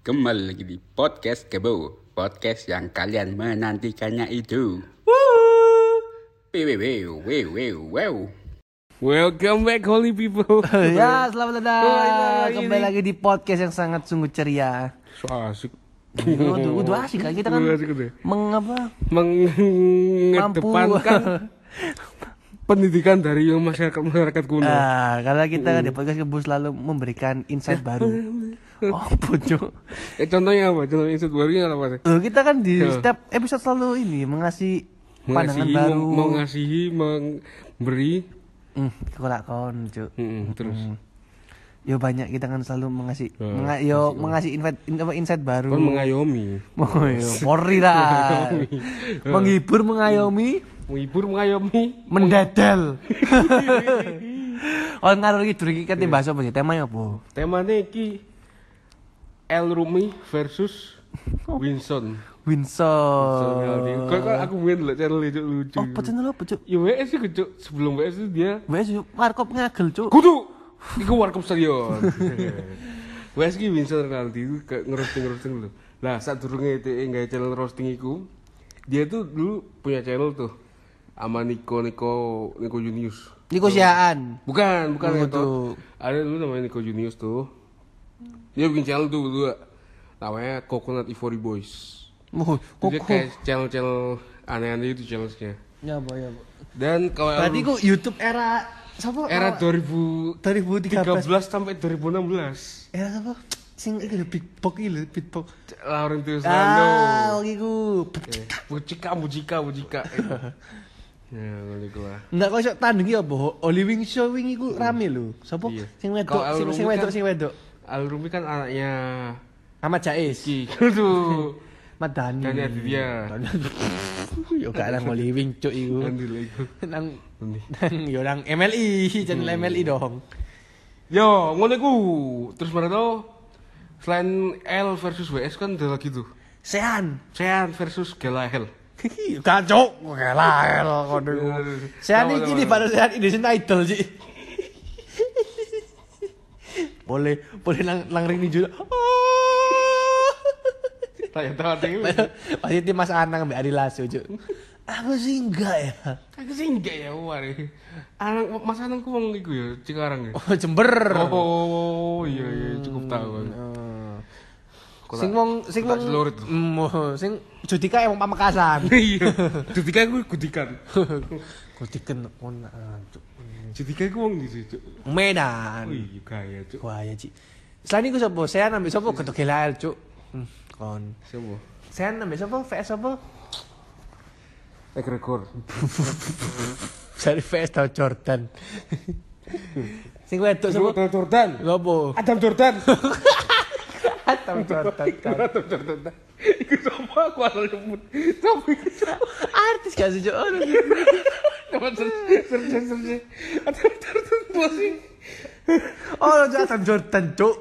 Kembali lagi di Podcast Kebo, podcast yang kalian menantikannya itu. Welcome back holy people. Ya, selamat datang. Kembali lagi di podcast yang sangat sungguh ceria. So asik. Udah asik kan kita kan mengedepankan pendidikan dari masyarakat kuno. Karena kita di podcast Kebo selalu memberikan insight baru. Oh, bojo. Contohnya apa? Contoh insight barunya apa sih? Kita kan di setiap episode selalu ini pandangan baru, mengasihi, memberi. Kelakon, Cuk. Terus. Yo banyak kita kan selalu mengasih insight baru. Mengayomi. Pori lah. Menghibur, mengayomi, mendadal. Oh, ngaruh iki durung iki bahas apa sih? Temane apa? Temane iki El Rumi versus Winston. Kok aku win lho channel lucu. Apa channel apa, Cuk? Ya WS iki, Cuk. Sebelum WS itu dia WS warkop ngagel, Cuk. Kudu. Iku warkop serius. Wes iki Winston nanti ngerosting lho. Lah sadurunge dhek gawe channel roasting iku, dia tuh dulu punya channel tuh sama Niko Junius. Niko Siaan. Bukan itu. Ada dulu namanya Niko Junius tuh. Dia bikin channel tuh dulu namanya Coconut Ivory Boys. Jadi kayak channel-channel aneh-aneh itu channelsnya. Ya, Pak. Dan kalau berarti kok YouTube era siapa? Era 2013 sampai 2016. Era siapa? Sing iki beatbox iki lho, beatbox. Laurentius Nando. Ah, iku. Bujika. Ya, ngene iku lah. Ndak kok iso tandingi apa? Oli Wing Show wingi iku rame lho. Sapa? Sing wedok. Al Rumi kan anaknya Ahmad Jais. Aduh. Madani. Yo kalah mau living cuk iku. Nang yo nang MLI, channel MLI dong. Yo, ngono iku. Terus marane selain L versus WS kan ada lagi tuh. Sean versus Galael. Kacau, Galael kono. Sean iki baru Sean Indonesian Idol sih. Boleh nang ring ninja. Pasti Mas Anang mbak Ari Lasso, Cuk. Aku sih enggak ya, wari. Mas Anang ku wong iku ya, Cikarang ya. Oh, Jember. Oh, iya cukup tahu. Sing wong sing Judika emang Pamekasan. Iya. Judika ku Gudikan kon. Judika ku wong di Cuk. Medan. Wih, gaya, Cuk. Gaya, Cik. Selain iku sapa? Saya nambah sapa gedhe Gelael, Cuk. Kon. Sapa? Saya nambah sapa? VS sapa? Ekrekor. Cari face tau Jordan. Sing wedok sapa? Jordan. Lho apa? Adam Jordan. Iku sapa aku ora nyebut. Tapi artis gak sih orang. Jordan. Adam Jordan posing. Oh, Adam Jordan, Cuk.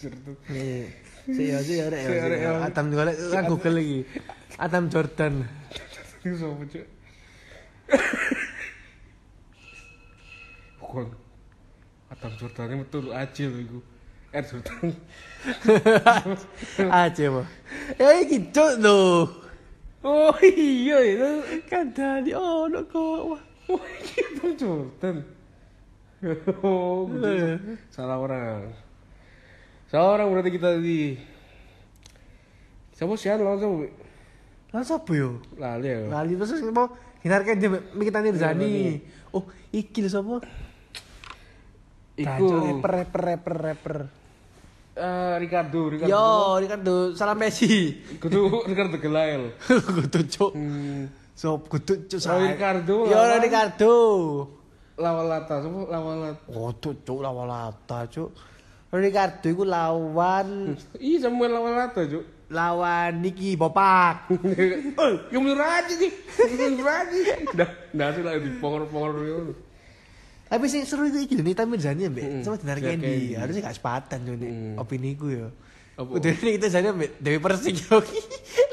Jordan. Saya Adam golek nang Google iki. Adam Jordan. Iku sapa, Cuk? Bukan. Adam Jordan metu lu aje lho iku. Jordan. Aje mo. Ya iki Cuk lho. Oh iya itu kadali ono kok. Oh iki Jordan. Oh, salah orang berarti kita di siapa sian langsung apa yo? Lali terus mau hinarkan dia kita nih Rizani. Oh iki lho siapa? Iku rapper. Ricardo. Yo Ricardo, salam Messi. Kudu Ricardo Gelael. Kudu Cuk. Sob kudu Cuk. Ricardo. Yo Ricardo. Lawalata. Kudu Cuk Lawalata Cuk. Ricardo iku lawan Samuel Lawalata, Cuk. Lawan Niki Bopak. Yo mlurati iki. Nah selalu dipongor-pongor ngono. Tapi sing seru iku iki Nita Mirzani mbek sama Dinar Candy. Harusnya gak sepatan yo nek opini ku yo. Udah nek kita jane mbek Dewi Persik yo.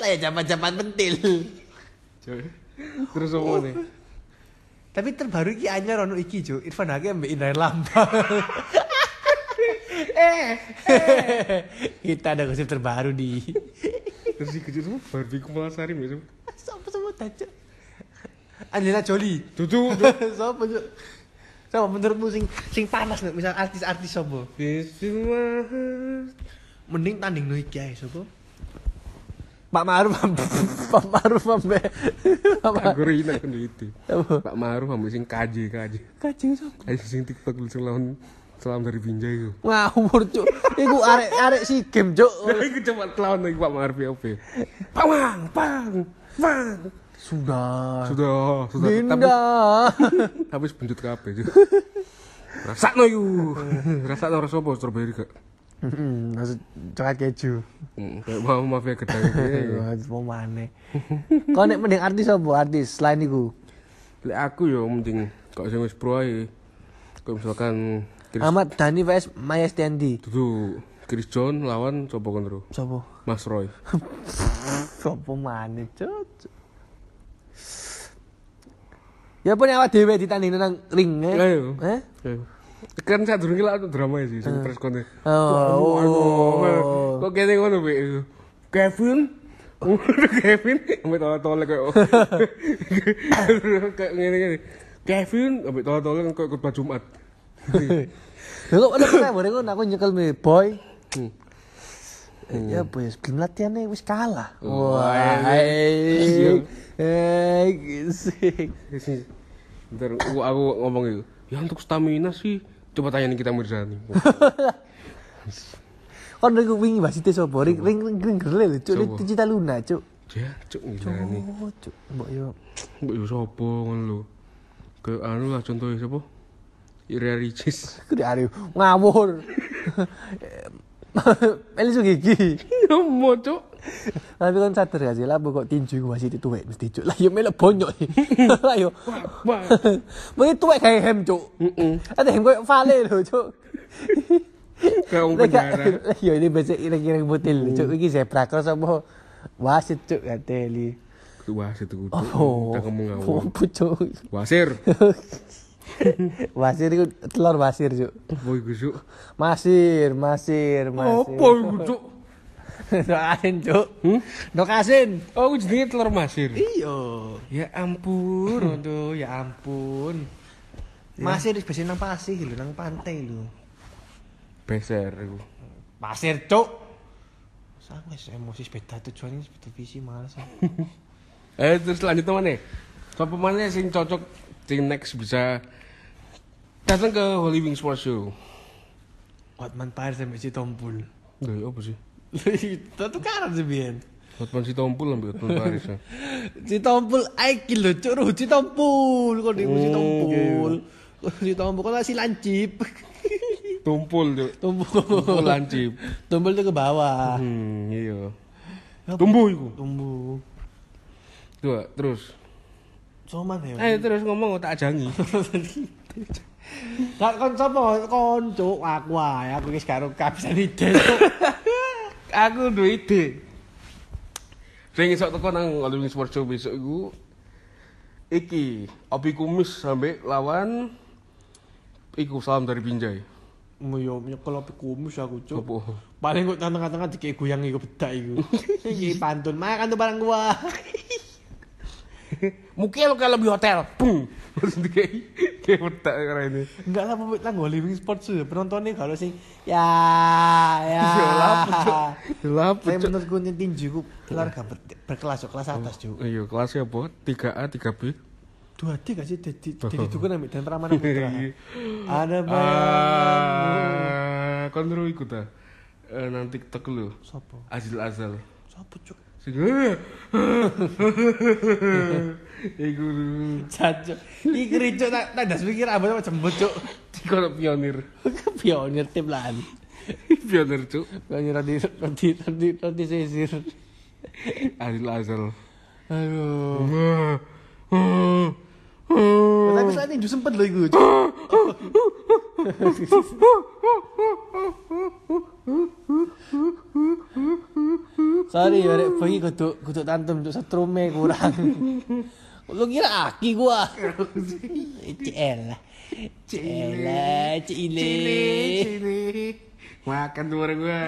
Lah ya jaman-jaman pentil. Terus opo ne? Tapi terbaru iki anyar ono iki, Cuk. Irfan Hakim mbek Indra Lambang. Kita ada gosip terbaru di. Terus dikejut semua Barbie Kumalasari macam. Siapa semua tajam. Angelina Jolie. Tutu. Siapa tu? Siapa menurutmu sing panas nih? Misal artis-artis siapa? Mending tanding nih guys siapa? Pak Maruf sampai. Kagurin aku di itu. Pak Maruf sampai sing KJ siapa? KJ sing TikTok sing lawan. Salam dari Binjai itu. Ngawur cuk. Iku arek-arek si game cuk. Iku cuma kelawan lagi Pak Marfi OP. Pang. Sudah. Habis benjut kabeh cuk. Rasakno iku. Rasakno rasa apa strawberry gak? Heeh, coklat keju. Kayak mau mafia gedang iki. Mau maneh. Kok nek mending artis apa artis selain iku? Lek aku yo mending kok sing wis pro ae. Kayak misalkan Ahmad Dhani vs Maya Estianty. Tuh, Chris John lawan coba kontrol. Coba. Mas Roy. Coba mana cocok. Ya pun awak dhewe ditandingno nang ring. Ayo. Heh. Kan sak durunge lak drama sih sing press konten. Oh. Kok kene ngono wae. Kevin, ambek tolak koyo. Kayak ngene-ngene. Kevin ambek tolak koyo khotbah Jumat. Kalau ada pertandingan kan aku nyekel me boy. Ya boy, sebelum latihannya wis kalah. Wah. Ntar aku ngomong itu. Ya untuk stamina sih coba tanyain kita Mirzani. Kan aku wingi wasite sapa? Ring gerle cuk Cita Luna cuk. Ya cuk Mirzani. Cuk mbok yo sapa ngono lho. Kayak anu lah contohe sapa? Ira Ricis kudu are ngawur. Elisu gigi. Yo moto. Tapi kan sadar gak sih lah kok tinju ku masih tuwek mesti cuk. Lah yo melok bonyok. Lah yo. Mesti tuwek gawe hem cuk. Heeh. Ada hem koyo vale lho cuk. Kayak penjara. Yo ini becek ireng-ireng butil cuk iki zebra cross apa wasit cuk gateli. Kudu wasit kudu. Tak ngomong ngawur. Wasir. Wasir itu telur wasir cuk. Apa iku cuk? Masir. Apa iku cuk? Ndok asin cuk. Ndok asin. Oh jenenge telur masir. Iya. Ya ampun. Masir wis nang pasir lho, nang pantai lho. Beser iku. Pasir cuk. Wis emosi beda tujuan iki beda visi males. Terus lanjut maneh. Sapa maneh sing cocok sing next bisa datang ke Holy Wings Sports Show. Hotman Paris sampe si Tompul. Lho ya apa sih? Itu tukaran sih biyen. Hotman si Tompul sampe Hotman Paris. Si Tompul iki lho cuk Ruci Tompul kok dhewe si Tompul. Si Tompul kok si lancip. Tompul cuk. Tompul lancip. Tompul itu ke bawah. Iya. Tumbuh iku. Tumbuh. Tuh terus cuman ya. Ayo terus ngomong tak jangi. Tak kon sapa kon cuk aku wae aku wis karo kabisan ide. Aku duwe ide. Sing esuk teko nang Alumni Sports Show besok iku iki Opi Kumis sampe lawan iku Salam dari Binjai. Yo nyekel Opi Kumis aku cuk. Paling kok tengah-tengah dikek goyang iku bedak iku. Iki pantun makan tuh barang gua. Mungkin kalau lebih hotel, pum, terus kayak petak karena ini. Enggak lah, pemirsa nggak living sports sudah penontonnya kalau sih, ya. Gelap. Saya menurutku tinju ku keluarga berkelas, kelas atas juga. Iya, kelasnya apa? 3A, 3B. 2D gak sih? Jadi juga nambah dan peraman putra. Ada banyak. Kontrol ikut ah. Nanti TikTok lu. Sopo. Azal. Sopo cuk. Iku cacok. Iki ricuk tak ndas mikir abot apa jembut cuk. Dikono pionir. Pionir tim lan. Pionir cuk. Pionir di sisir. Adil asal. Aduh. Tapi saat ini sempet lho iku. Sorry, arek bengi kudu tantem untuk setrume kurang. Lu kira aki gua. Cile. Makan telur gue.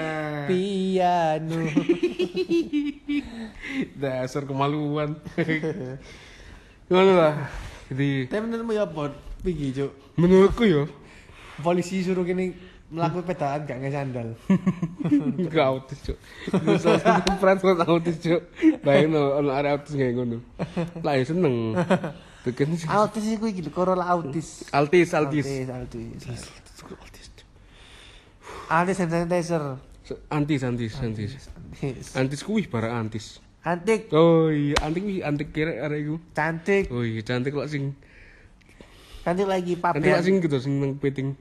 Piano. Dasar kemaluan. Gimana lah. Jadi. Tapi menurutmu ya apa? Pergi cok. Menurutku yo. Polisi suruh gini melakukan petaan gak nge sandal. Gak autis cok. Gak Fransos autis cok. Bayangin ada area autis kayak gitu. Lah ya seneng. Autis sih gue gitu. Korola autis. Altis. Antis kuih para antis. Antik. Oh iya, antik kira arek iku. Cantik. Oh iya, cantik kok sing. Cantik lagi papen. Cantik sing gitu sing nang piting.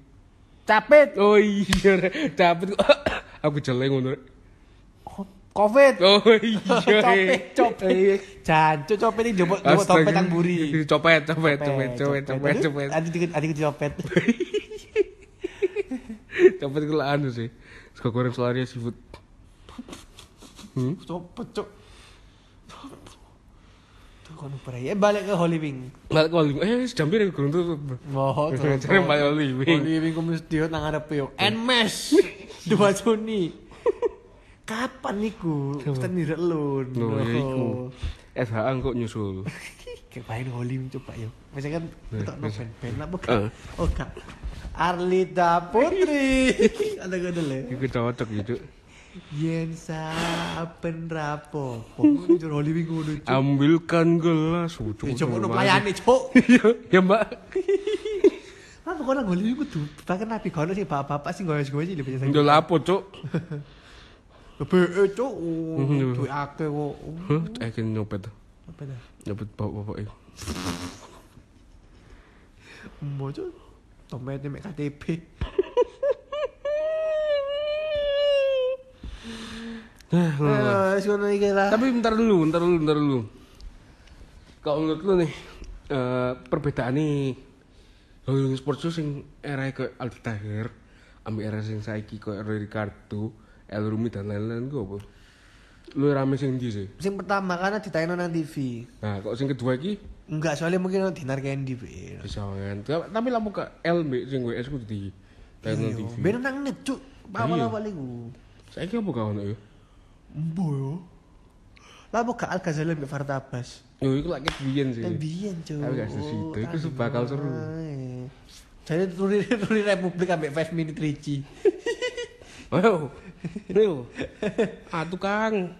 Capit. Oh iya, capit kok. Aku jelek ngono. Covid. Oh iya. Copet. Jancuk copet iki njupuk copet nang buri. Copet. Adik copet. Copet gue lah anu sih. Suka goreng selaria seafood. Copet. Tuh kan berai. Balik ke Holy Wing. Sejampir ya gurung tuh. Mohon. Cari balik Holy Wing. Holy Wing kumis diot nang ngarep yo. Enmes. 2 Juni. Kapan niku? Ustaz nirek lon. Lho iku. SHA kok nyusul. Kepain Holy Wing coba yo. Misalkan ketok ben apa gak? Oh gak. Arlita Putri. Ada godele. Iku cocok gitu. Yen saben rapopo. Jujur Holy Wing ngono. Ambilkan gelas. Coba ono playane, Cuk. Ya, Mbak. Apa kok nang Holy Wing kudu pakai nabi gono sih bapak-bapak sing goyo-goyo sih lebih seneng. Yo lapo, Cuk. Bebe, Cuk. Duwe akeh kok. Heh, akeh nyopet. Apa dah? Nyopet bapak-bapak iki. Mbok tomatnya make KTP. Tapi bentar dulu. Kalau menurut lu nih, perbedaan nih Holy Wing Sports Show sing era ke Aldi Tahir, ambil era sing saiki ke Ricardo, El Rumi dan lain-lain gue apa? Lu rame sing di sih? Sing pertama karena ditayangin nang TV. Nah, kok sing kedua iki? Enggak, soalnya mungkin dinar candy be. Bisa kan. Tapi lampu ke L mbek sing WS ku di Taiwan TV. Ben nang net, Cuk. Awal-awal iku. Saiki opo gak ono yo? Embo yo. Lampu ke Al Ghazali mbek Fartabas. Yo iku lak biyen sih. Biyen, Cuk. Tapi gak sesitu. Iku bakal seru. Jadi turi Republik ambek 5 Minute Ricci. Wow. Real. Ah, tukang.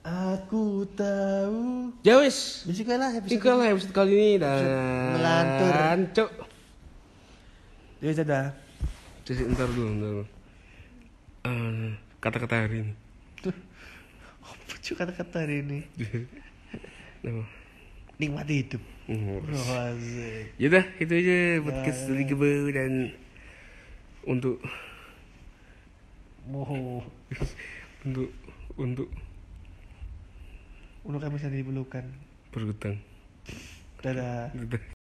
Aku tahu. Ya wis. Bismillah episode kali ini dan melantur. Cuk. Wis ada. Jadi entar dulu. Kata-kata hari ini. Tuh. Apa cuy kata-kata hari ini? Nikmati hidup. Ya udah, itu aja podcast dari Gebel dan untuk kami sendiri pelukan berhutang. Dadah.